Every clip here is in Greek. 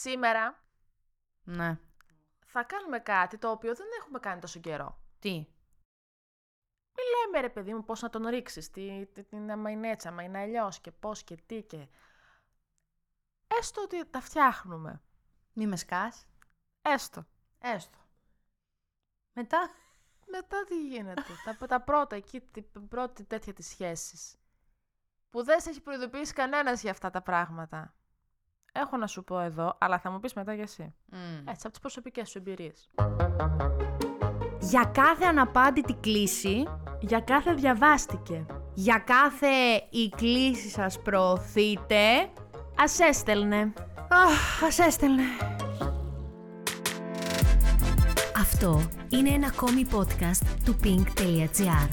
Σήμερα ναι. θα κάνουμε κάτι το οποίο δεν έχουμε κάνει τόσο καιρό. Τι? Μιλάμε ρε παιδί μου πώς να τον ρίξεις, τι άμα είναι έτσι, άμα είναι αλλιώς και πώς και τι και... Έστω ότι τα φτιάχνουμε. Μη με σκάς. Έστω. Μετά τι γίνεται. τα πρώτα εκεί, την πρώτη τέτοια της σχέσης. Που δεν σε έχει προειδοποιήσει κανένας για αυτά τα πράγματα. Έχω να σου πω εδώ, αλλά θα μου πεις μετά για εσύ. Έτσι, από τις προσωπικές σου εμπειρίες. Για κάθε αναπάντητη κλίση, για κάθε διαβάστηκε. Για κάθε η κλίση σας προωθείτε, ας έστελνε. Ας έστελνε. Αυτό είναι ένα ακόμη podcast του pink.gr.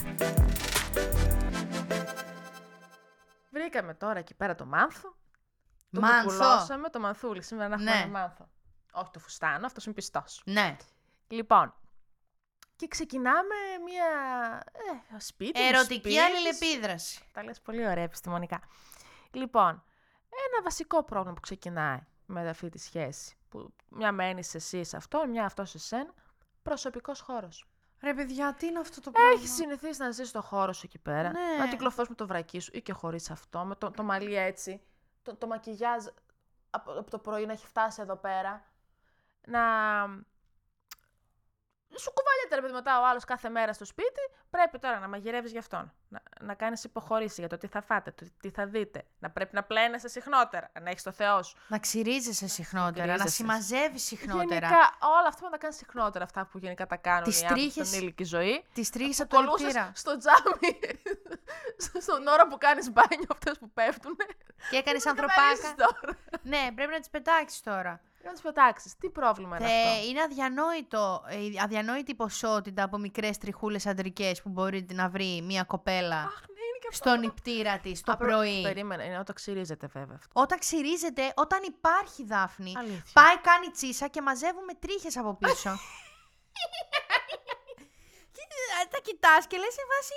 Βρήκαμε τώρα εκεί πέρα το μάνθο. Το πουλώσαμε το μανθούλι. Σήμερα να έχουμε ένα μάνθο. Όχι το φουστάνο, αυτός είναι πιστός. Ναι. Λοιπόν, και ξεκινάμε μια σπίτι. Ερωτική αλληλεπίδραση. Τα λες πολύ ωραία επιστημονικά. Λοιπόν, ένα βασικό πρόβλημα που ξεκινάει με αυτή τη σχέση. Που μια μένεις εσύ σε αυτό, μια αυτό σε σένα. Προσωπικός χώρος. Ρε παιδιά, τι είναι αυτό το πράγμα. Έχεις συνηθίσει να ζεις στο χώρο σου εκεί πέρα. Ναι. Να κυκλοφορείς με το βρακί σου ή και χωρίς αυτό. Με το μαλλί έτσι. Το μακιγιάζ από το πρωί να έχει φτάσει εδώ πέρα. Να... Σου κουβαλιέται ρε παιδί μετά ο άλλος κάθε μέρα στο σπίτι. Πρέπει τώρα να μαγειρεύεις γι' αυτόν. Να κάνεις υποχωρήσεις για το τι θα φάτε, τι θα δείτε. Να πρέπει να πλένεσαι συχνότερα. Να έχεις το Θεό σου. Να ξυρίζεσαι συχνότερα. Να συμμαζεύεις συχνότερα. Γενικά όλα αυτά τα κάνεις συχνότερα. Αυτά που γενικά τα κάνουν οι άνθρωποι στην ήλικη ζωή. Τις τρίχες από το λεπτήρα. Στο τζάμι. Στον ώρα που κάνεις μπάνιο, αυτές που πέφτουν. Και έκανες ανθρωπάκα. Ναι, πρέπει να τις πετάξεις τώρα. Να τις πετάξεις. Τι πρόβλημα είναι αυτό. Είναι αδιανόητη ποσότητα από μικρές τριχούλες αντρικές που μπορεί να βρει μια κοπέλα στον νηπτήρα της το πρωί. Περίμενε, είναι όταν ξυρίζεται βέβαια αυτό. Όταν ξυρίζεται, όταν υπάρχει Δάφνη, πάει κάνει τσίσα και μαζεύουμε τρίχες από πίσω. Τα κοιτάς και λες σε βάση...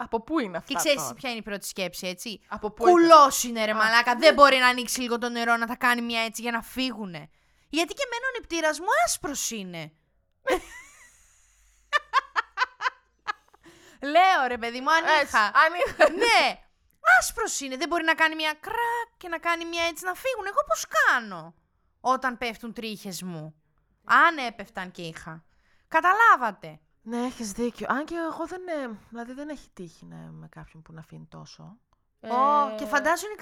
Από πού είναι αυτά. Και ξέρεις τώρα. Ποια είναι η πρώτη σκέψη, έτσι. Κουλός είναι ρε μαλάκα. Δεν μπορεί να ανοίξει λίγο το νερό να τα κάνει μια έτσι για να φύγουνε. Γιατί και εμένα ο νηπτήρας μου άσπρος είναι. Λέω ρε παιδί μου, αν είχα. Ναι, άσπρος είναι. Δεν μπορεί να κάνει μια κρακ και να κάνει μια έτσι να φύγουν. Εγώ πώς κάνω όταν πέφτουν τρίχες μου. Αν έπεφταν και είχα. Καταλάβατε. Ναι, έχεις δίκιο. Αν και εγώ δεν έχει τύχει με κάποιον που να αφήνει τόσο. Και φαντάσου είναι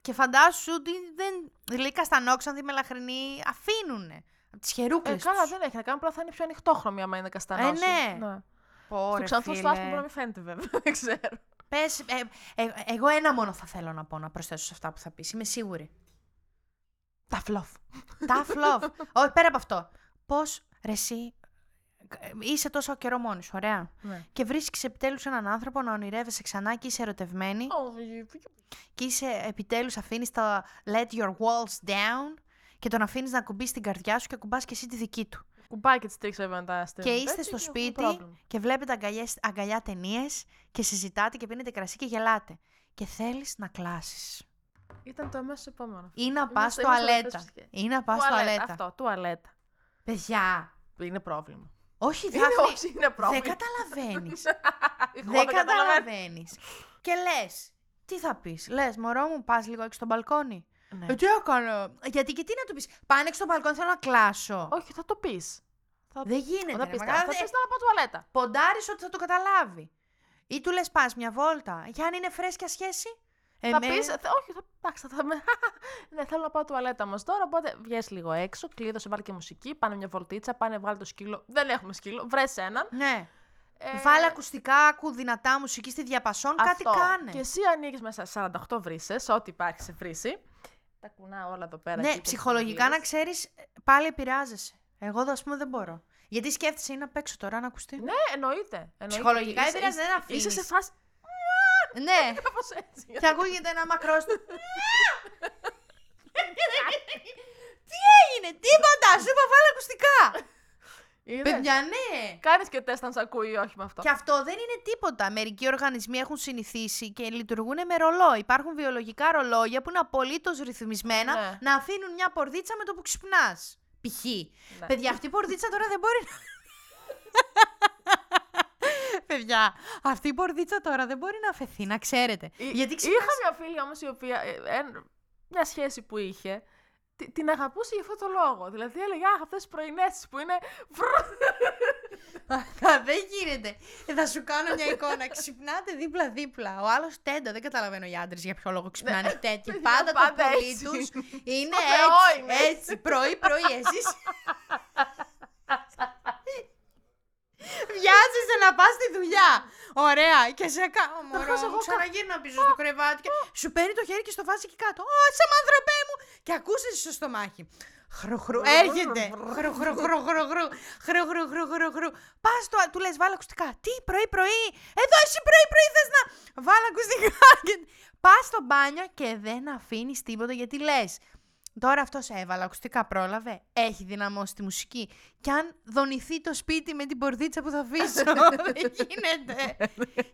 Και φαντάσου ότι δεν... Δηλαδή καστανόξανδοι μελαχρινοί αφήνουνε. Από τις χερούκλες τους. Καλά, δεν έχει να κάνει. Απλά θα είναι πιο ανοιχτόχρωμη άμα είναι καστανόξανδοι. Ναι. Στο ξανθό στο άσπρο μπορεί να μην φαίνεται βέβαια. Δεν ξέρω. Πες, εγώ ένα μόνο θα θέλω να πω, να προσθέσω σε αυτά που θα πεις. Είμαι σίγουρη. Tough love. Όχι, πέρα από αυτό. Πώς ρε εσύ... Είσαι τόσο καιρό μόνη σου, ωραία. Ναι. Και βρίσκεις επιτέλους έναν άνθρωπο να ονειρεύεσαι ξανά και είσαι ερωτευμένη. Και είσαι επιτέλους αφήνεις τα let your walls down και τον αφήνεις να κουμπίσει την καρδιά σου και κουμπάς και εσύ τη δική του. Κουμπάει και τις τρίξε έβαντα. Και είστε στο σπίτι και βλέπετε αγκαλιά ταινίες και συζητάτε και πίνετε κρασί και γελάτε. Και θέλεις να κλάσεις. Ήταν το αμέσως επόμενο. Ή να πας τουαλέτα. Τουαλέτα. Παιδιά. Είναι πρόβλημα. Όχι, δεν καταλαβαίνεις. Και λες, τι θα πεις. Λες, μωρό μου, πας λίγο έξω στο μπαλκόνι. Ναι. Τι έκανα. Γιατί και τι να του πεις. Πάνε έξω στο μπαλκόνι, θέλω να κλάσω. Όχι, θα το πεις. Δεν γίνεται. Θα πεις να πάω τουαλέτα. Ποντάρεις ότι θα το καταλάβει. Ή του λες, πας μια βόλτα. Για αν είναι φρέσκια σχέση. Ναι, θέλω να πάω τουαλέτα όμως τώρα, οπότε βγες λίγο έξω, κλείδωσε, βάλει και μουσική, πάνε μια βολτίτσα, πάνε βγάλει το σκύλο, δεν έχουμε σκύλο, βρες έναν. Ναι, βάλε ακουστικά, άκου δυνατά μουσική στη διαπασόν, κάτι κάνε. Και εσύ ανοίγεις μέσα 48 βρύσες, ό,τι υπάρχει σε βρύση, τα κουνά όλα εδώ πέρα. Ναι, ψυχολογικά να ξέρεις, πάλι επηρεάζεσαι, εγώ ας πούμε δεν μπορώ. Γιατί σκέφτεσαι είναι απ' έξω τώρα να ακουστεί. Ναι, εννοείται. Ψυχολογικά επηρεάζεσαι, δεν αφήνεις. Ναι, και ακούγεται ένα μακρός του. Τι έγινε, τίποτα, σου είπα βάλε ακουστικά. Παιδιά, ναι! Κάνεις και τεστ αν σ' ακούει ή όχι με αυτό. Και αυτό δεν είναι τίποτα. Μερικοί οργανισμοί έχουν συνηθίσει και λειτουργούν με ρολόι. Υπάρχουν βιολογικά ρολόγια που είναι απολύτως ρυθμισμένα να αφήνουν μια πορδίτσα με το που ξυπνάς. Π.χ. Ναι. Παιδιά, αυτή η πορδίτσα τώρα δεν μπορεί να. Παιδιά, αυτή η πορδίτσα τώρα δεν μπορεί να αφαιθεί, να ξέρετε. Γιατί ξυπνάς. Είχα μια φίλη όμως η οποία. Μια σχέση που είχε. Την αγαπούσε για αυτό το λόγο. Δηλαδή έλεγε «Αχ, αυτές τις πρωινές που είναι». Δεν γίνεται. Θα σου κάνω μια εικόνα. Ξυπνάτε δίπλα-δίπλα. Ο άλλος τέντα. Δεν καταλαβαίνω οι άντρες για ποιο λόγο ξυπνάνε τέτοιοι. Πάντα το πολύ τους είναι έτσι. Πρωί-πρωί εσείς. Βιάζεσαι να πας στη δουλειά. Ωραία. Και σε κάνω. Μωρό μου, ξαναγύρνα πίσω στο κρεβάτι. Σου παίρνει το χέρι και στο βάζει εκεί κάτω. Ω, σαν άνθρωπέ μου. Και ακούσεις στο στομάχι. Έρχεται. Πας στο. Του λες βάλα ακουστικά. Τι, πρωί-πρωί. Εδώ εσύ πρωί-πρωί θες να. Βάλα ακουστικά. Πας στο μπάνιο και δεν αφήνεις τίποτα γιατί λες. Τώρα αυτός έβαλα ακουστικά, πρόλαβε, έχει δυναμώσει τη μουσική. Κι αν δονηθεί το σπίτι με την πορδίτσα που θα αφήσω, δεν γίνεται.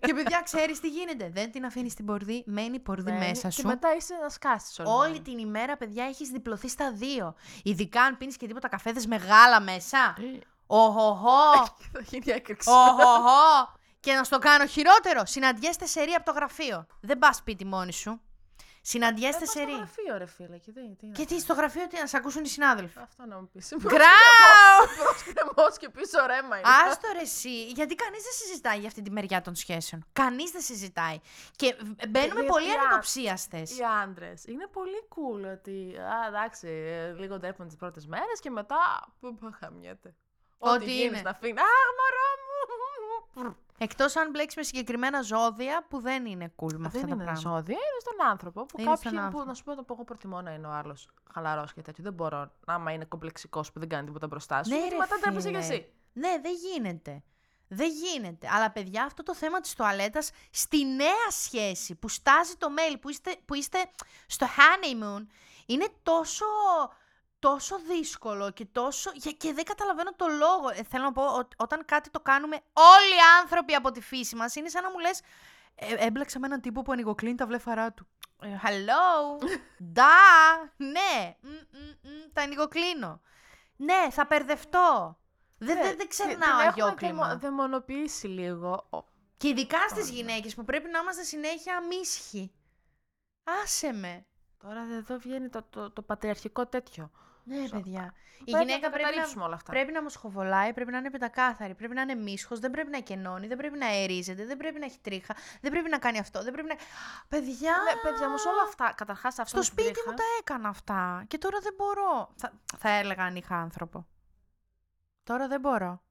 Και παιδιά, ξέρεις τι γίνεται. Δεν την αφήνεις την πορδί, μένει η πορδί μέσα σου. Και μετά είσαι να σκάσεις όλη την ημέρα, παιδιά, έχεις διπλωθεί στα δύο. Ειδικά αν πίνεις και τίποτα καφέδες μεγάλα μέσα. Οχοχο! Θα γίνει έκρηξη. Οχοχο! Και να στο κάνω χειρότερο, συναντιέστε σε ρί από το γραφείο. Δεν πας σπίτι μόνη σου. Συναντιέστε σε ρί. Στο γραφείο, ρε φίλε. Και τι στο γραφείο, τι να σ' ακούσουν οι συνάδελφοι. Αυτό να μου πει. Γκράου! Προσκρεμός και πίσω ρέμα είναι. Άστο ρε εσύ, γιατί κανείς δεν συζητάει για αυτή τη μεριά των σχέσεων. Κανείς δεν συζητάει. Και μπαίνουμε πολύ ανυποψίαστες. Οι άντρες. Είναι πολύ cool ότι. Α, εντάξει, λίγο ντρέπουν τις πρώτες μέρες και μετά. Χαμιέται. Ό,τι είναι. Να φύγει. Αχ, μωρό μου! Εκτός αν μπλέξεις με συγκεκριμένα ζώδια που δεν είναι cool με αυτά τα πράγματα. Δεν είναι ζώδια, είναι στον άνθρωπο. Που κάποιοι που, να σου πω, το που εγώ προτιμώ να είναι ο άλλος χαλαρός και τέτοιο. Δεν μπορώ, άμα είναι κομπλεξικός που δεν κάνει τίποτα μπροστά σου. Ναι, γιατί μετά τρέπεσαι κι εσύ. Ναι, δεν γίνεται. Δεν γίνεται. Αλλά παιδιά, αυτό το θέμα της τουαλέτας στη νέα σχέση που στάζει το mail, που είστε στο honeymoon, είναι τόσο δύσκολο και τόσο. Και δεν καταλαβαίνω το λόγο. Θέλω να πω ότι όταν κάτι το κάνουμε όλοι οι άνθρωποι από τη φύση μας, είναι σαν να μου λες έμπλεξα με έναν τύπο που ανοιγοκλίνει τα βλέφαρά του. Hello! Ντα! Ναι! Τα ανοιγοκλίνω. Ναι, θα μπερδευτώ. Δεν ξερνάω αγιόκλιμα. Έχουμε δαιμονοποιήσει λίγο. Και ειδικά στις γυναίκες που πρέπει να είμαστε συνέχεια αμίσχοι. Άσε με. Τώρα εδώ βγαίνει το πατριαρχικό τέτοιο. Ναι, παιδιά. Η γυναίκα πρέπει να μοσχοβολάει, πρέπει να είναι πεντακάθαρη, πρέπει να είναι μίσχος, δεν πρέπει να κενώνει, δεν πρέπει να αερίζεται, δεν πρέπει να έχει τρίχα, δεν πρέπει να κάνει αυτό, δεν πρέπει να. Παιδιά! Ναι, παιδιά, όμως όλα αυτά. Καταρχάς, αυτό στο σπίτι μου τα έκανα αυτά. Και τώρα δεν μπορώ. Θα έλεγα αν είχα άνθρωπο. Τώρα δεν μπορώ.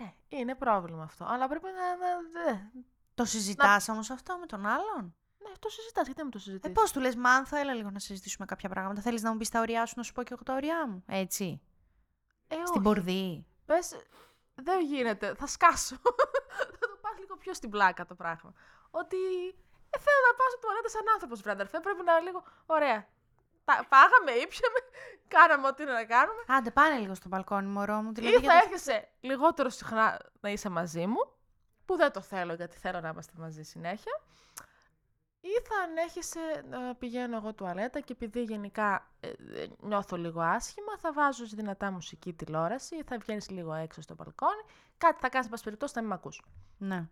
Ναι, είναι πρόβλημα αυτό. Αλλά πρέπει να. Το συζητάς όμως αυτό με τον άλλον. Ναι, το συζητάς, γιατί δεν το συζητήσεις. Πώς του λες, Μάνθα, έλα λίγο να συζητήσουμε κάποια πράγματα. Θέλεις να μου πεις τα ωριά σου, να σου πω και εγώ τα ωριά μου. Έτσι. Στην πορδί. Πες, δεν γίνεται, θα σκάσω. Θα το πας λίγο πιο στην πλάκα το πράγμα. Ότι θέλω να πάω στο τουαλέτα σαν άνθρωπος, βράδερφε. Πρέπει να λίγο. Ωραία. Πάγαμε, ήπιαμε, κάναμε ό,τι είναι να κάνουμε. Άντε, πάνε λίγο στο μπαλκόνι, μωρό μου. Δηλαδή, ή θα έρχεσαι λιγότερο συχνά να είσαι μαζί μου, που δεν το θέλω γιατί θέλω να είμαστε μαζί συνέχεια. Ή θα ανέχεσαι να πηγαίνω εγώ τουαλέτα και επειδή γενικά νιώθω λίγο άσχημα, θα βάζω δυνατά μουσική τηλεόραση ή θα βγαίνεις λίγο έξω στο μπαλκόνι. Κάτι θα κάνεις, εν πάση περιπτώσει, να μην μ' ακούς. Ναι.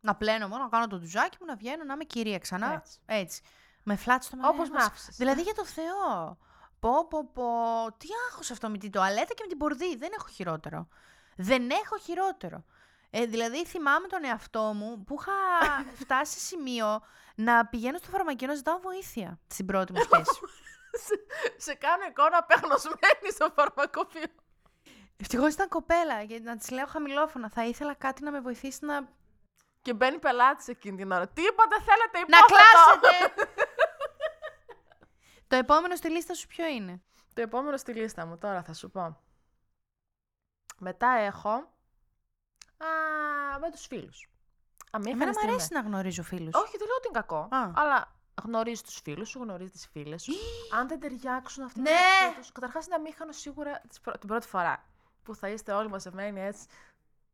Να πλένω μόνο, να κάνω το ντουζάκι μου, να βγαίνω, να είμαι κυρία ξανά. Έτσι. Με φλάτ στο μαλλί. Όπως μ' άφησες. Δηλαδή για το Θεό. Πω. Τι άγχος αυτό με την τουαλέτα και με την πορδί. Δεν έχω χειρότερο. Δηλαδή θυμάμαι τον εαυτό μου που είχα φτάσει σε σημείο να πηγαίνω στο φαρμακείο να ζητάω βοήθεια στην πρώτη μου σχέση. Σε κάνω εικόνα απεγνωσμένη στο φαρμακοποιό. Ευτυχώς ήταν κοπέλα, γιατί να της λέω χαμηλόφωνα, θα ήθελα κάτι να με βοηθήσει να. Και μπαίνει πελάτης εκείνη την ώρα. Τίποτα θέλετε, υπόθετο. Να κλάσετε! Το επόμενο στη λίστα σου ποιο είναι? Το επόμενο στη λίστα μου, τώρα θα σου πω. Μετά έχω. Με τους φίλους. Εμένα μου αρέσει να γνωρίζω φίλους. Όχι, δεν λέω ότι είναι κακό. Αλλά γνωρίζεις τους φίλους σου, γνωρίζεις τις φίλες σου. Αν δεν ταιριάξουν αυτοί τους φίλους, καταρχάς να μην χάνω σίγουρα την πρώτη φορά. που θα είστε όλοι μαζεμένοι έτσι.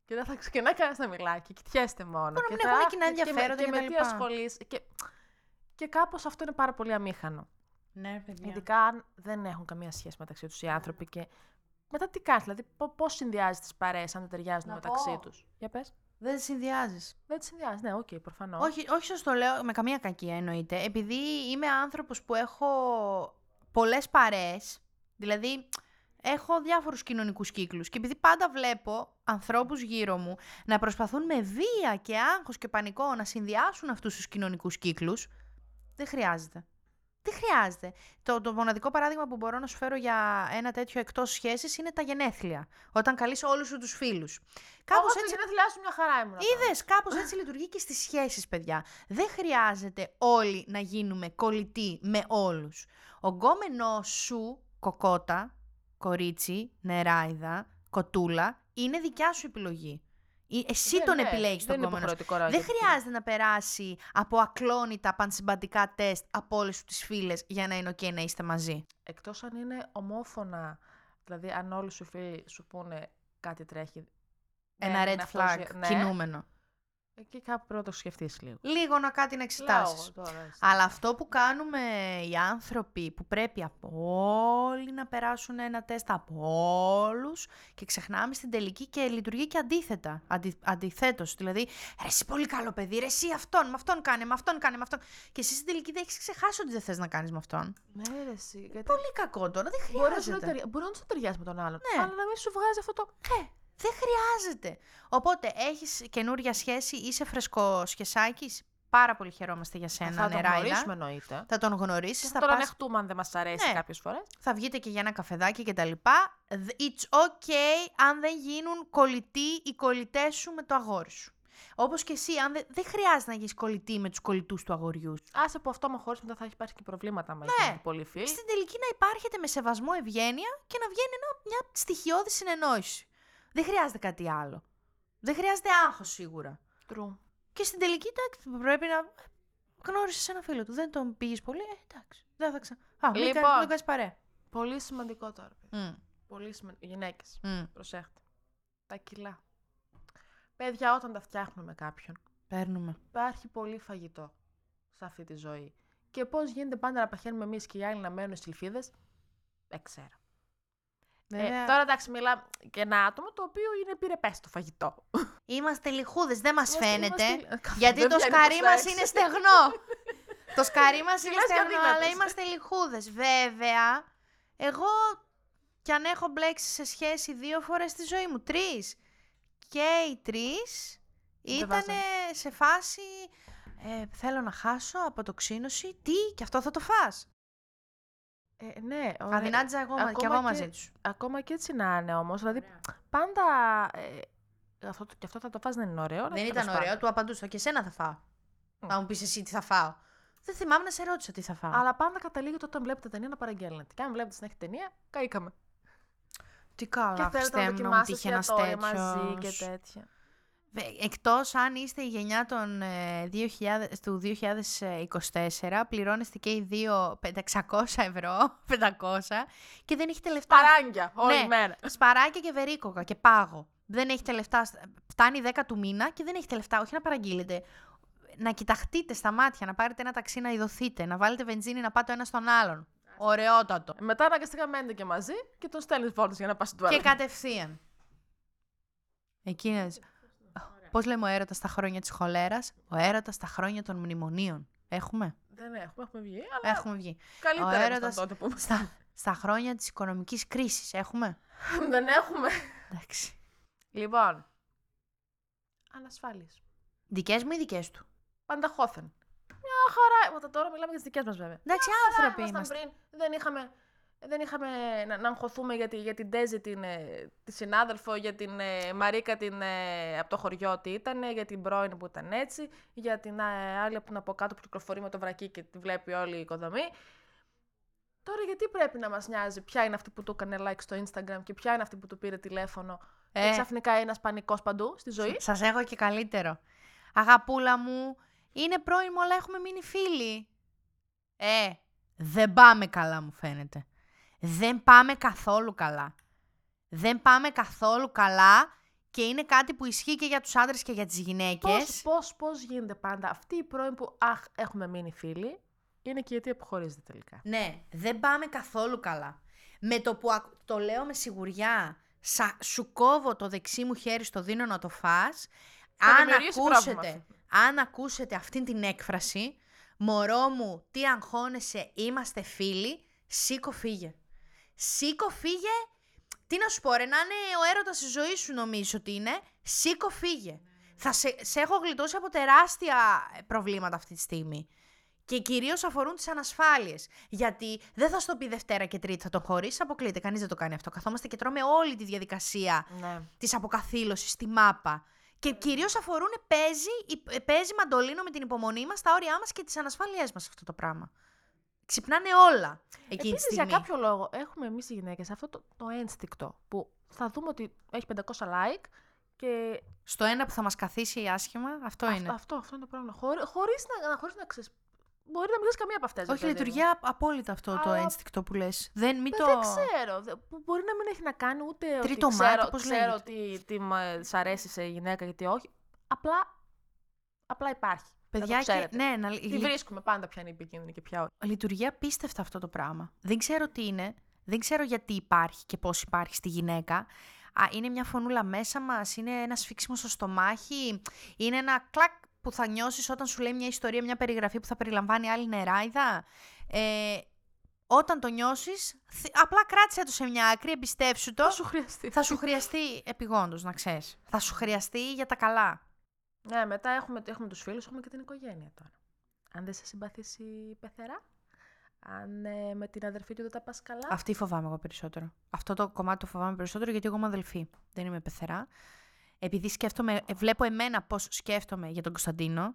Και δεν θα κάνεις ένα μιλάκι, κοιτιέστε μόνο. Μπορεί να μην έχουμε κοινά ενδιαφέροντα και με τι ασχολείσαι. Και κάπως αυτό είναι πάρα πολύ αμήχανο. Ναι, παιδιά. Ειδικά αν δεν έχουν καμία σχέση μεταξύ τους οι άνθρωποι. Και μετά τι κάνεις, δηλαδή πώς συνδυάζεις τις παρέες αν δεν ταιριάζουν μεταξύ τους. Για πες. Δεν τις συνδυάζεις. Δεν τις συνδυάζεις, ναι, οκ, προφανώς. Όχι, σας το λέω με καμία κακία εννοείται. Επειδή είμαι άνθρωπος που έχω πολλές παρέες, δηλαδή. Έχω διάφορους κοινωνικούς κύκλους και επειδή πάντα βλέπω ανθρώπους γύρω μου να προσπαθούν με βία και άγχος και πανικό να συνδυάσουν αυτούς τους κοινωνικούς κύκλους, δεν χρειάζεται. Δεν χρειάζεται. Το μοναδικό παράδειγμα που μπορώ να σου φέρω για ένα τέτοιο εκτός σχέσης είναι τα γενέθλια. Όταν καλείς όλους σου τους φίλους. Κάπως έτσι. Τα γενέθλιά σου μια χαρά ήμουν. Είδες, κάπως έτσι λειτουργεί και στις σχέσεις, παιδιά. Δεν χρειάζεται όλοι να γίνουμε κολλητοί με όλους. Ο γκόμενός σου, κοκότα. Κορίτσι, νεράιδα, κοτούλα, είναι δικιά σου επιλογή. Εσύ τον επιλέγεις τον κόμενο. Δεν χρειάζεται να περάσει από ακλόνητα πανσυμπαντικά τεστ από όλες τις φίλες για να είναι ok να είστε μαζί. Εκτός αν είναι ομόφωνα, δηλαδή αν όλοι σου φίλοι σου πούνε κάτι τρέχει. Ένα red flag, κινούμενο. Εκεί κάπου πρέπει να το σκεφτείς λίγο. Λίγο να κάτι να εξετάσεις. Αλλά αυτό που κάνουμε οι άνθρωποι που πρέπει από όλοι να περάσουν ένα τεστ από όλους και ξεχνάμε στην τελική και λειτουργεί και αντίθετα. Αντιθέτως. Δηλαδή, ρε εσύ πολύ καλό παιδί, ρε εσύ αυτόν, με αυτόν κάνε, με αυτόν κάνε, με αυτόν. Και εσύ στην τελική δεν έχεις ξεχάσει ότι δεν θες να κάνεις με αυτόν. Ναι, ρε εσύ. Γιατί... Πολύ κακό τώρα, δεν χρειάζεται. Μπορεί να του ταιριάζει με τον άλλον. Ναι. Αλλά να μην σου βγάζει αυτό το. Δεν χρειάζεται. Οπότε, έχεις καινούρια σχέση, είσαι φρεσκοσχεσάκης. Πάρα πολύ χαιρόμαστε για σένα, θα νεράιδα. Θα τον γνωρίσουμε, εννοείται. Θα τον γνωρίσεις. Θα τον ανεχτούμε αν δεν μας αρέσει κάποιες φορές. Θα βγείτε και για ένα καφεδάκι και τα λοιπά. It's okay αν δεν γίνουν κολλητοί οι κολλητές σου με το αγόρι σου. Όπως και εσύ, αν δεν χρειάζεται να γίνεις κολλητή με τους κολλητούς του αγοριού. Άσε που αυτό με χωρίς μετά θα έχει υπάρξει και προβλήματα με πολύ φίλη. Στην τελική να υπάρχετε με σεβασμό, ευγένεια και να βγαίνει μια στοιχειώδη συνεννόηση. Δεν χρειάζεται κάτι άλλο. Δεν χρειάζεται άγχος σίγουρα. True. Και στην τελική, εντάξει, πρέπει να γνώρισε ένα φίλο του. Δεν τον πήγες πολύ, εντάξει. Δεν θα μην κάνεις παρέα. Πολύ σημαντικό τώρα. Πολύ σημαντικό. Γυναίκες, προσέχτε. Τα κιλά. Παιδιά, όταν τα φτιάχνουμε κάποιον, παίρνουμε. Υπάρχει πολύ φαγητό σε αυτή τη ζωή. Και πώς γίνεται πάντα να παχαίνουμε εμείς και οι άλλοι να μένουν στις ελφίδες, δεν ξέρω. Τώρα εντάξει, μιλάμε για ένα άτομο το οποίο είναι πυρεπές το φαγητό. Είμαστε λιχούδες, δεν μας φαίνεται. Γιατί το σκαρί μας είναι στεγνό. Το σκαρί μας είναι στεγνό, αλλά είμαστε λιχούδες. Βέβαια, εγώ κι αν έχω μπλέξει σε σχέση 2 φορές στη ζωή μου, 3. Και οι 3 ήτανε σε φάση θέλω να χάσω από τοξίνωση, τι και αυτό θα το φας. Ναι, αδυνάτιζα εγώ μαζί τους. Ακόμα και έτσι να είναι όμως. Δηλαδή, πάντα. Και αυτό θα το φας δεν είναι ωραίο. Δεν ήταν ωραίο, του απαντούσα και εσένα θα φάω. Θα μου πεις εσύ τι θα φάω. Δεν θυμάμαι να σε ρώτησα τι θα φάω. Αλλά πάντα καταλήγετε όταν βλέπετε ταινία να παραγγέλνετε. Και αν βλέπετε στην έχει ταινία, καήκαμε. Τι καλά, και θέλετε να δοκιμάσετε ένα τέτοιο μαζί και τέτοια. Εκτός αν είστε η γενιά του 2024, πληρώνεστε και οι δύο 600 ευρώ, 500, και δεν έχετε λεφτά. Σπαράγγια όλη μέρα. Σπαράγγια και βερίκοκα και πάγο. Δεν έχετε λεφτά, φτάνει 10 του μήνα και δεν έχετε λεφτά, όχι να παραγγείλετε. Να κοιταχτείτε στα μάτια, να πάρετε ένα ταξί να ειδωθείτε, να βάλετε βενζίνη να πάτε ένα στον άλλον. Ωραιότατο. Μετά αναγκαστικά μένετε και μαζί και τον στέλνεις βόλτες για να πας στην τουαλέτα. Και κατευθείαν. Εκείνες. Πώς λέμε ο έρωτας στα χρόνια της χολέρας, ο έρωτας στα χρόνια των μνημονίων. Έχουμε? Δεν έχουμε βγει, αλλά καλύτερα έρωτας τότε που στα χρόνια της οικονομικής κρίσης, έχουμε? Δεν έχουμε. Εντάξει. Λοιπόν, ανασφάλειες. Δικές μου ή δικές του? Πανταχώθεν. Μια χαρά, τώρα μιλάμε για τις δικές μας βέβαια. Εντάξει, άνθρωποι είμαστε. Πριν, δεν είχαμε να αγχωθούμε για την Ντέζη, τη συνάδελφο, για την Μαρίκα από το χωριό τι ήταν, για την πρώην που ήταν έτσι, για την άλλη από την από κάτω που κυκλοφορεί με το βρακί και τη βλέπει όλη η οικοδομή. Τώρα γιατί πρέπει να μας νοιάζει ποια είναι αυτή που του έκανε like στο Instagram και ποια είναι αυτή που του πήρε τηλέφωνο και ξαφνικά ένας πανικός παντού στη ζωή. Σας έχω και καλύτερο. Αγαπούλα μου, είναι πρώην μου αλλά έχουμε μείνει φίλοι. Δεν πάμε καλά μου φαίνεται. Δεν πάμε καθόλου καλά. δεν πάμε καθόλου καλά και είναι κάτι που ισχύει και για τους άντρες και για τις γυναίκες. Πώς γίνεται πάντα αυτοί οι πρώην που έχουμε μείνει φίλοι, είναι και η αιτία που χωρίζεται τελικά. Ναι, δεν πάμε καθόλου καλά. Με το που το λέω με σιγουριά, σου κόβω το δεξί μου χέρι, στο δίνω να το φας. Αν ακούσετε αυτήν την έκφραση, μωρό μου, τι αγχώνεσαι, είμαστε φίλοι, σήκω φύγε. Σήκω φύγε, τι να σου πω ρε, να είναι ο έρωτας της ζωής σου νομίζω ότι είναι, σήκω φύγε. Θα σε έχω γλιτώσει από τεράστια προβλήματα αυτή τη στιγμή. Και κυρίως αφορούν τις ανασφάλειες. Γιατί δεν θα στο πει Δευτέρα και Τρίτη θα τον χωρίσεις, αποκλείται. Κανείς δεν το κάνει αυτό. Καθόμαστε και τρώμε όλη τη διαδικασία της αποκαθήλωσης στη μάπα. Και κυρίως αφορούν, παίζει μαντολίνο με την υπομονή μας, τα όρια μας και τις ανασφάλειές μας αυτό το πράγμα. Ξυπνάνε όλα εκείνη τη στιγμή. Επίσης, για κάποιο λόγο, έχουμε εμείς οι γυναίκες αυτό το ένστικτο που θα δούμε ότι έχει 500 like. Και... στο ένα που θα μας καθίσει άσχημα, αυτό είναι. Αυτό είναι το πράγμα. Χωρίς να ξέρεις. Μπορεί να μην ξέρεις καμία από αυτές. Όχι, λειτουργεί απόλυτα αυτό το ένστικτο που λες. Δεν ξέρω. Μπορεί να μην έχει να κάνει ούτε. Τρίτο μάτι, πώς λέγεται. Ξέρω ότι σ' αρέσει σε γυναίκα, γιατί όχι. Απλά υπάρχει. Παιδιά, τη βρίσκουμε πάντα ποια είναι η επικίνδυνη και ποια όχι. Λειτουργεί απίστευτα αυτό το πράγμα. Δεν ξέρω τι είναι. Δεν ξέρω γιατί υπάρχει και πώς υπάρχει στη γυναίκα. Είναι μια φωνούλα μέσα μας, είναι ένα σφίξιμο στο στομάχι, είναι ένα κλακ που θα νιώσεις όταν σου λέει μια ιστορία, μια περιγραφή που θα περιλαμβάνει άλλη νεράιδα. Όταν το νιώσεις, απλά κράτησε το σε μια άκρη, εμπιστεύσου το. Θα σου χρειαστεί επιγόντως, να ξέρεις. Θα σου χρειαστεί για τα καλά. Ναι, μετά έχουμε τους φίλους, έχουμε και την οικογένεια τώρα. Αν δεν σε συμπαθήσει η πεθερά, αν με την αδερφή του δεν τα πας καλά. Αυτή φοβάμαι εγώ περισσότερο. Αυτό το κομμάτι το φοβάμαι περισσότερο, γιατί εγώ είμαι αδελφή. Δεν είμαι πεθερά. Επειδή βλέπω εμένα πώς σκέφτομαι για τον Κωνσταντίνο,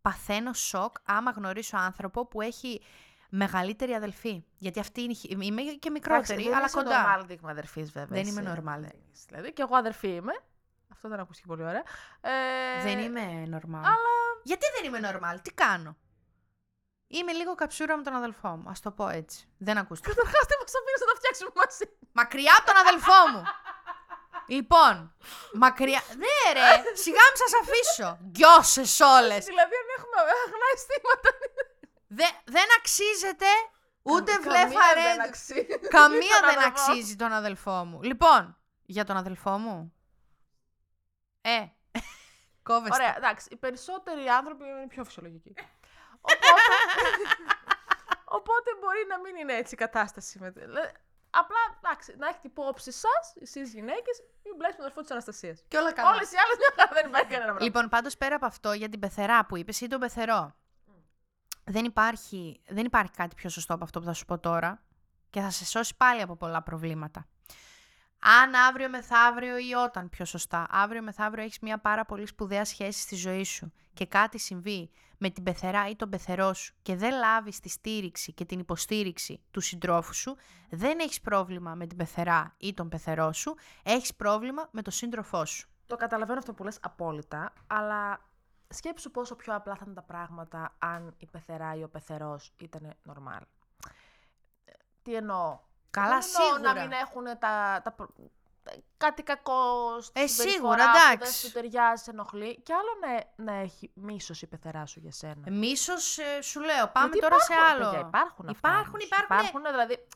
παθαίνω σοκ άμα γνωρίσω άνθρωπο που έχει μεγαλύτερη αδελφή. Γιατί αυτή είμαι και μικρότερη, αλλά κοντά. Δεν είμαι normal δείγμα αδερφής, βέβαια. Δεν είμαι normal. Δηλαδή, και εγώ αδερφή είμαι. Αυτό δεν ακούστηκε πολύ ωραία. Δεν είμαι normal. Αλλά... γιατί δεν είμαι normal, τι κάνω. Είμαι λίγο καψούρα με τον αδελφό μου. Ας το πω έτσι. Δεν ακούστηκε. Καταρχάς, τι μας αφήνεις να τα φτιάξουμε μαζί. Μακριά από τον αδελφό μου. Λοιπόν, μακριά. Ναι, ρε, σιγά μην σας αφήσω. Γκιώσες όλες. Δηλαδή, αν έχουμε αγνά αισθήματα. Δεν αξίζεται ούτε βλέφαρε. Καμία δεν αξίζει τον αδελφό μου. Λοιπόν, για τον αδελφό μου. Κόβεστε. Ωραία, εντάξει. Οι περισσότεροι άνθρωποι είναι πιο φυσιολογικοί. Οπότε μπορεί να μην είναι έτσι η κατάσταση. Απλά, εντάξει, να έχετε υπόψη σας, εσείς γυναίκες, μην μπλέξετε τον αδερφό της Αναστασίας. Και όλα καλά. Όλες οι άλλες μια χαρά, δεν υπάρχει κανένα πρόβλημα. Λοιπόν, πάντως πέρα από αυτό, για την πεθερά που είπες ή τον πεθερό, δεν υπάρχει κάτι πιο σωστό από αυτό που θα σου πω τώρα και θα σε σώσει πάλι από πολλά προβλήματα. Αν αύριο μεθαύριο ή όταν πιο σωστά, αύριο μεθαύριο έχεις μια πάρα πολύ σπουδαία σχέση στη ζωή σου και κάτι συμβεί με την πεθερά ή τον πεθερό σου και δεν λάβεις τη στήριξη και την υποστήριξη του συντρόφου σου, δεν έχεις πρόβλημα με την πεθερά ή τον πεθερό σου, έχεις πρόβλημα με τον σύντροφό σου. Το καταλαβαίνω αυτό που λες απόλυτα, αλλά σκέψου πόσο πιο απλά θα ήταν τα πράγματα αν η πεθερά ή ο πεθερός ήταν normal. Τι εννοώ. Καλά, σίγουρα. Να μην έχουν κάτι κακό στην συμπεριφορά που δεν σου ταιριάζει, σε ενοχλεί. Και άλλο να έχει μίσος η πεθερά σου για σένα. Μίσος, σου λέω, πάμε γιατί τώρα σε άλλο. Παιδιά, υπάρχουν, δηλαδή,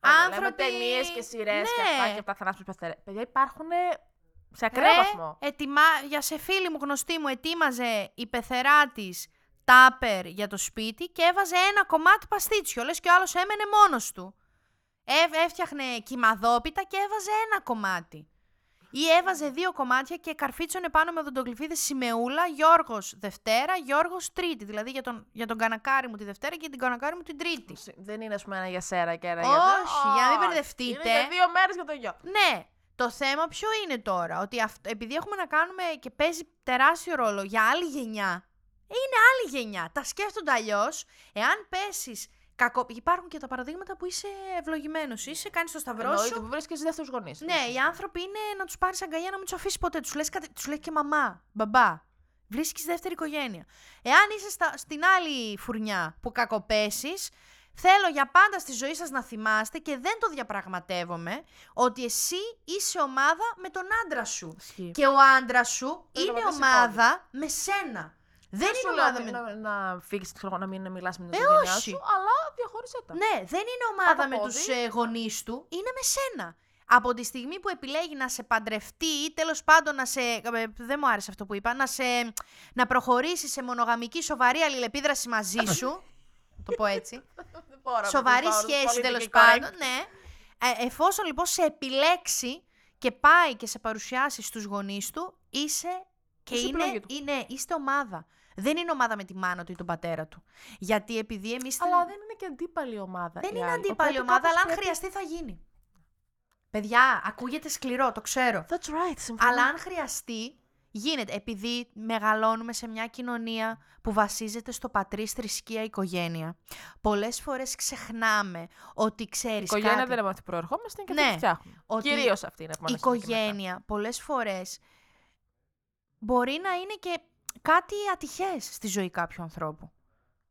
άνθρωποι... ταινίες και σειρές και αυτά θα ανάψουν πεθερές. Παιδιά, υπάρχουν σε ακραίο βαθμό. Για σε φίλη μου, γνωστή μου, ετοίμαζε η πεθερά της τάπερ για το σπίτι και έβαζε ένα κομμάτι παστίτσιο. Λες και ο άλλος έμενε μόνος του. Έφτιαχνε κυμαδόπιτα και έβαζε ένα κομμάτι. Ή έβαζε δύο κομμάτια και καρφίτσωνε πάνω με οδοντοκλειφίδες σημεούλα, Γιώργος Δευτέρα, Γιώργος Τρίτη. Δηλαδή για τον κανακάρι μου τη Δευτέρα και την κανακάρι μου την Τρίτη. Δεν είναι, ας πούμε, ένα για σέρα και ένα για σέρα. Όχι, για να μην μπερδευτείτε. Είναι για 2 μέρες για τον γιο. Ναι. Το θέμα ποιο είναι τώρα. Ότι επειδή έχουμε να κάνουμε και παίζει τεράστιο ρόλο για άλλη γενιά. Είναι άλλη γενιά. Τα σκέφτονται αλλιώς. Εάν πέσεις. Υπάρχουν και τα παραδείγματα που είσαι ευλογημένος, είσαι, κάνεις το σταυρό σου. Εννοείται, που βρίσκεσαι δεύτερους γονείς. Ναι, οι άνθρωποι είναι να τους πάρεις αγκαλιά, να μην τους αφήσεις ποτέ. Τους λέει και μαμά, μπαμπά. Βρίσκεις δεύτερη οικογένεια. Εάν είσαι στην άλλη φουρνιά που κακοπέσεις, Θέλω για πάντα στη ζωή σας να θυμάστε, και δεν το διαπραγματεύομαι, ότι εσύ είσαι ομάδα με τον άντρα σου. Σχύ. Και ο άντρας σου είναι ομάδα με σένα. Δεν είναι ομάδα με... να φύγεις, να μην μιλάς με την οικογένειά σου, αλλά διαχώρισέ τα. Ναι, δεν είναι ομάδα με τους γονείς του, είναι με σένα. Από τη στιγμή που επιλέγει να σε παντρευτεί ή τέλος πάντων να σε... δεν μου άρεσε αυτό που είπα, να προχωρήσει σε μονογαμική σοβαρή αλληλεπίδραση μαζί σου, το πω έτσι, σοβαρή σχέση τέλος πάντων, ναι. Εφόσον λοιπόν σε επιλέξει και πάει και σε παρουσιάσει στους γονείς του, είσαι... Και είστε ομάδα. Δεν είναι ομάδα με τη μάνα του ή τον πατέρα του. Γιατί επειδή εμείς. Αλλά δεν είναι και αντίπαλη ομάδα. Δεν είναι αντίπαλη ομάδα, αλλά αν χρειαστεί θα γίνει. Παιδιά, ακούγεται σκληρό, το ξέρω. That's right, συμφωνώ. Αλλά αν χρειαστεί, γίνεται. Επειδή μεγαλώνουμε σε μια κοινωνία που βασίζεται στο πατρίς, θρησκεία, οικογένεια. Πολλές φορές ξεχνάμε ότι ξέρεις. Η οικογένεια δεν είναι αυτή που προερχόμαστε και δεν φτιάχνουμε. Κυρίως αυτή είναι η οικογένεια. Πολλές φορές. Μπορεί να είναι και κάτι ατυχές στη ζωή κάποιου ανθρώπου.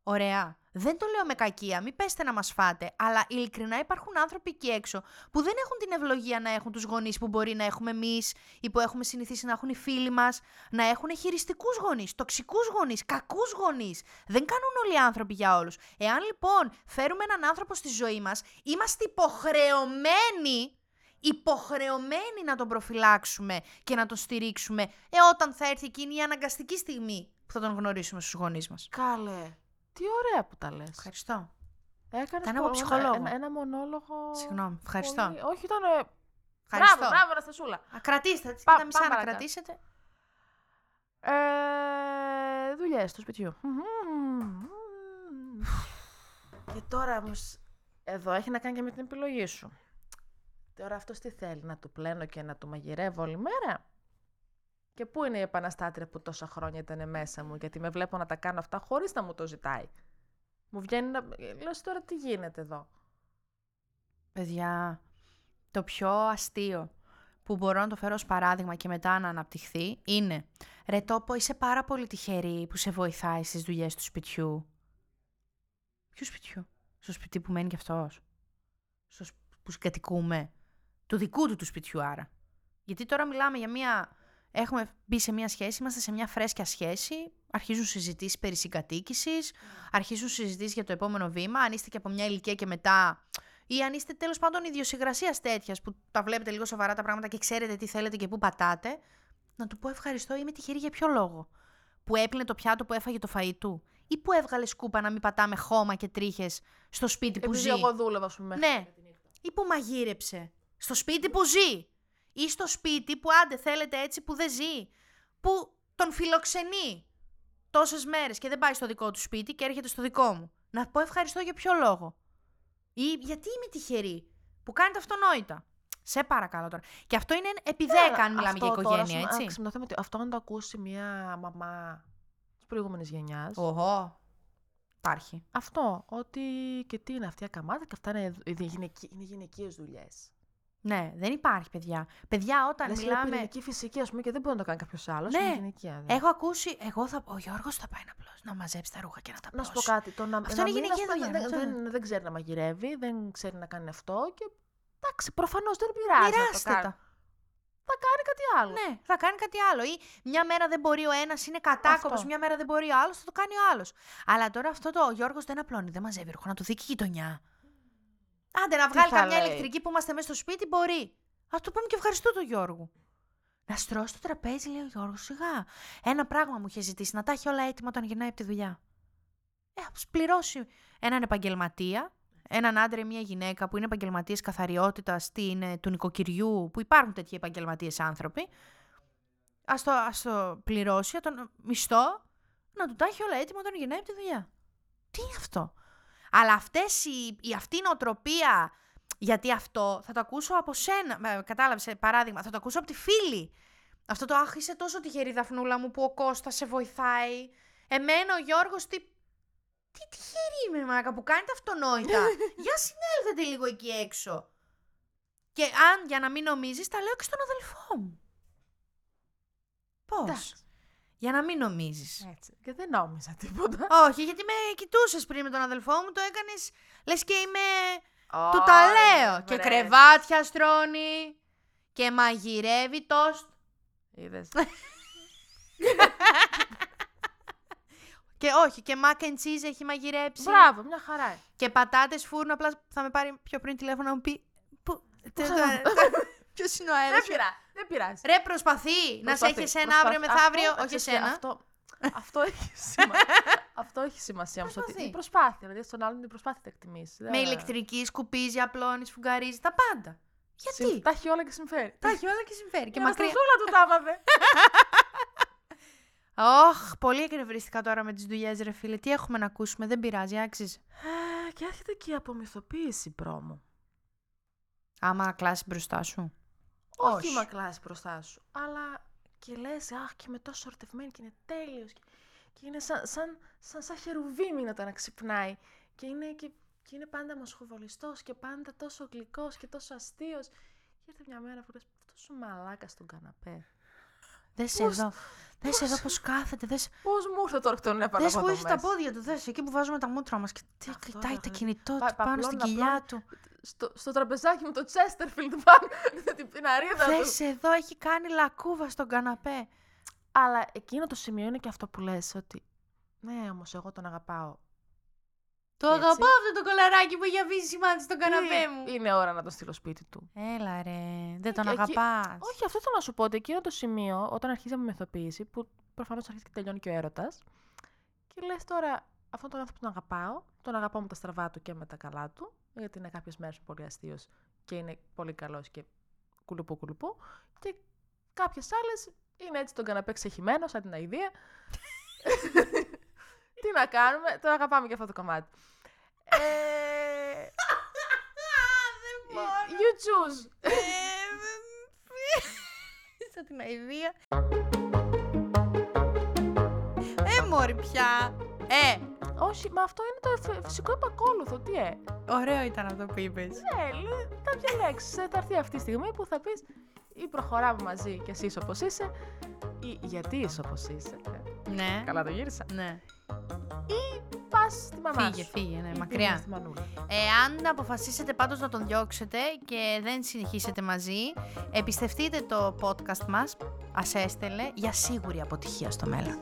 Ωραία. Δεν το λέω με κακία, μην πέστε να μας φάτε, αλλά ειλικρινά υπάρχουν άνθρωποι εκεί έξω που δεν έχουν την ευλογία να έχουν τους γονείς που μπορεί να έχουμε εμείς ή που έχουμε συνηθίσει να έχουν οι φίλοι μας, να έχουν χειριστικούς γονείς, τοξικούς γονείς, κακούς γονείς. Δεν κάνουν όλοι οι άνθρωποι για όλους. Εάν λοιπόν φέρουμε έναν άνθρωπο στη ζωή μας, είμαστε υποχρεωμένοι να τον προφυλάξουμε και να τον στηρίξουμε όταν θα έρθει εκείνη η αναγκαστική στιγμή που θα τον γνωρίσουμε στους γονείς μας. Καλέ, τι ωραία που τα λες. Ευχαριστώ. Έκανες ένα μονόλογο... Συγγνώμη, ευχαριστώ. Πολύ... Όχι, ήταν... Ευχαριστώ. Μπράβο, Αναστασούλα. Κρατήστε τις και τα μισά να κρατήσετε. Δουλειές του σπιτιού. Και τώρα όμως εδώ έχει να κάνει και με την επιλογή σου. Τώρα αυτός τι θέλει, να του πλένω και να του μαγειρεύω όλη μέρα. Και πού είναι η επαναστάτρια που τόσα χρόνια ήταν μέσα μου, γιατί με βλέπω να τα κάνω αυτά χωρίς να μου το ζητάει. Μου βγαίνει να... Λέω τώρα τι γίνεται εδώ. Παιδιά, το πιο αστείο που μπορώ να το φέρω ως παράδειγμα και μετά να αναπτυχθεί είναι «Ρε τόπο, είσαι πάρα πολύ τυχερή που σε βοηθάει στις δουλειές του σπιτιού». Ποιου σπιτιού? Στο σπίτι που μένει κι αυτός. Στο που συγκατοικούμε. Του δικού του σπιτιού άρα. Γιατί τώρα μιλάμε για μία... Έχουμε μπει σε μία σχέση, είμαστε σε μία φρέσκια σχέση, αρχίζουν συζητήσεις περί συγκατοίκησης, αρχίζουν συζητήσεις για το επόμενο βήμα, αν είστε και από μια ηλικία και μετά, ή αν είστε τέλος πάντων ιδιοσυγκρασίας τέτοιας, που τα βλέπετε λίγο σοβαρά τα πράγματα και ξέρετε τι θέλετε και πού πατάτε, να του πω ευχαριστώ, είμαι τυχερή για ποιο λόγο. Που έπλυνε το πιάτο που έφαγε το φαΐ του, ή που έβγαλε σκούπα να μην πατάμε χώμα και τρίχες στο σπίτι που ζει. Εγώ δούλευα, ας πούμε. Ναι. Ή που μαγείρεψε, στο σπίτι που ζει, ή στο σπίτι που άντε θέλετε έτσι που δεν ζει, που τον φιλοξενεί τόσες μέρες και δεν πάει στο δικό του σπίτι και έρχεται στο δικό μου. Να πω ευχαριστώ για ποιο λόγο. Ή γιατί είμαι τυχερή που κάνετε αυτονόητα. Σε παρακαλώ τώρα. Και αυτό είναι επί 10 αν μιλάμε για οικογένεια, τώρα, έτσι. Ξυπνώθαμε ότι αυτό να το ακούσει μια μαμά της προηγούμενης γενιάς. Οχο. Υπάρχει. Αυτό, ότι και τι είναι αυτή η ακαμάτα και αυτά είναι γυναικείες δουλειές. Ναι, δεν υπάρχει, παιδιά. Παιδιά, όταν λες, μιλάμε... Είναι πυρηνική φυσική, ας πούμε, και δεν μπορεί να το κάνει κάποιος άλλος. Ναι, γυναικεία, έχω ακούσει... Ο Γιώργος θα πάει να μαζέψει τα ρούχα και να τα πλώσει. Να σου πω κάτι. Αυτό είναι γυναικεία δουλειά. Δεν ξέρει να μαγειρεύει, δεν ξέρει να κάνει αυτό και... Εντάξει, προφανώς δεν πειράζει. Μοιράστε. Θα κάνει κάτι άλλο. Ναι, θα κάνει κάτι άλλο. Ή μια μέρα δεν μπορεί ο ένας, είναι κατάκοπος, μια μέρα δεν μπορεί ο άλλος, θα το κάνει ο άλλος. Αλλά τώρα αυτό ο Γιώργος δεν απλώνει, δεν μαζεύει ρούχα, να του δει και η γειτονιά. Άντε να βγάλει καμιά ηλεκτρική που είμαστε μέσα στο σπίτι, μπορεί. Ας το πούμε και ευχαριστώ τον Γιώργο. Να στρώσει το τραπέζι, λέει ο Γιώργος, σιγά. Ένα πράγμα μου είχε ζητήσει, να τα έχει όλα έτοιμα όταν γυρνάει από τη δουλειά. Ας πληρώσει έναν επαγγελματία. Έναν άντρα ή μια γυναίκα που είναι επαγγελματίες καθαριότητας, του νοικοκυριού, που υπάρχουν τέτοιοι επαγγελματίες άνθρωποι, ας το πληρώσει, τον μισθό, να του τα έχει όλα έτοιμα όταν γυρνάει από τη δουλειά. Τι είναι αυτό? Αλλά αυτή η νοοτροπία, γιατί αυτό θα το ακούσω από σένα, κατάλαβες, παράδειγμα, θα το ακούσω από τη φίλη. Αυτό το «Αχ, είσαι τόσο τυχερή Δαφνούλα μου που ο Κώστας σε βοηθάει, εμένα ο Γιώργος τι». Τι τυχερή είμαι, μάκα, που κάνετε αυτονόητα. Για συνέλθετε λίγο εκεί έξω. Και αν, για να μην νομίζεις, τα λέω και στον αδελφό μου. Πώς. Για να μην νομίζεις. Έτσι. Και δεν νόμιζα τίποτα. Όχι, γιατί με κοιτούσες πριν με τον αδελφό μου, το έκανες. Λες και είμαι. Του τα λέω. Και κρεβάτια στρώνει. Και μαγειρεύει τόστ. Είδες. Και όχι, και mac and cheese έχει μαγειρέψει. Μπράβο, μια χαρά. Και πατάτες φούρνο. Απλά θα με πάρει πιο πριν τηλέφωνο να μου πει. Ποιος είναι ο αέρας. Δεν πειράζει. Ρε, προσπαθεί να σε έχει εσένα αύριο μεθαύριο. Όχι εσένα. Αυτό έχει σημασία. Αυτό έχει σημασία όμως. Η προσπάθεια. Δηλαδή, στον άλλον την προσπάθεια τα εκτιμήσει. Με ηλεκτρική, σκουπίζει, απλώνει, φουγγαρίζει. Τα πάντα. Γιατί. Τα έχει όλα και συμφέρει. Τα έχει όλα και συμφέρει. Και μακριά. Του τα άμαβε. Ωχ, πολύ εκνευρίστηκα τώρα με τις δουλειές, ρε φίλε. Τι έχουμε να ακούσουμε, δεν πειράζει, άξιζε. Και έρχεται και η απομυθοποίηση, πρόμο. Άμα κλάσει μπροστά σου. Όχι, άμα κλάσει μπροστά σου. Αλλά και λες, αχ, και είμαι τόσο σορτευμένη και είναι τέλειος. Και είναι σαν χερουβίμι όταν ξυπνάει. Και είναι πάντα μοσχοβολιστός και πάντα τόσο γλυκός και τόσο αστείος. Και έρχεται μια μέρα που λες, τόσο μαλάκα στον καναπέ. Δες εδώ πώς κάθεται, δες. Πώς μου ήρθε τώρα τον έπανα από εδώ μέσα. Δες τα πόδια του, δες, εκεί που βάζουμε τα μούτρα μας και τι κοιτάει το κινητό του πάνω στην κοιλιά του. Στο τραπεζάκι μου το Chesterfield πάνω, την πιναρίδα του. Δες εδώ, έχει κάνει λακκούβα στον καναπέ. Αλλά εκείνο το σημείο είναι και αυτό που λες, ότι ναι, όμως εγώ τον αγαπάω. Το αγαπάω αυτό το κολαράκι που έχει αφήσει σημάδι στον καναπέ μου. Είναι ώρα να τον στείλω σπίτι του. Έλα ρε, δεν τον αγαπάς. Όχι, αυτό θέλω να σου πω, ότι εκείνο το σημείο, όταν αρχίζει η απομυθοποίηση, που προφανώς αρχίζει και τελειώνει και ο έρωτας, και λες τώρα, αυτόν τον άνθρωπο τον αγαπάω, με τα στραβά του και με τα καλά του, γιατί είναι κάποιες μέρες πολύ αστείος και είναι πολύ καλός και κουλουπού, και κάποιες άλλες είναι έτσι τον καναπέ ξεχυμένο, σαν την αηδία. Τι να κάνουμε, το αγαπάμε και αυτό το κομμάτι. Δεν μπορώ. You choose. Σαν την αηδία. Μωρή πια. Όχι, μα αυτό είναι το φυσικό επακόλουθο, τι Ωραίο ήταν αυτό που είπες. Ναι, κάποια λέξεις. Θα έρθει αυτή τη στιγμή που θα πεις ή προχωράμε μαζί και εσύ όπως είσαι ή γιατί είσαι όπως είσαι. Ναι. Καλά το γύρισα. Ναι. Ή πας στη μαμά σου. Φύγε, ναι, μακριά. Εάν αποφασίσετε πάντως να τον διώξετε και δεν συνεχίσετε μαζί, εμπιστευτείτε το podcast μας, Ας Έστελνε, για σίγουρη αποτυχία στο μέλλον.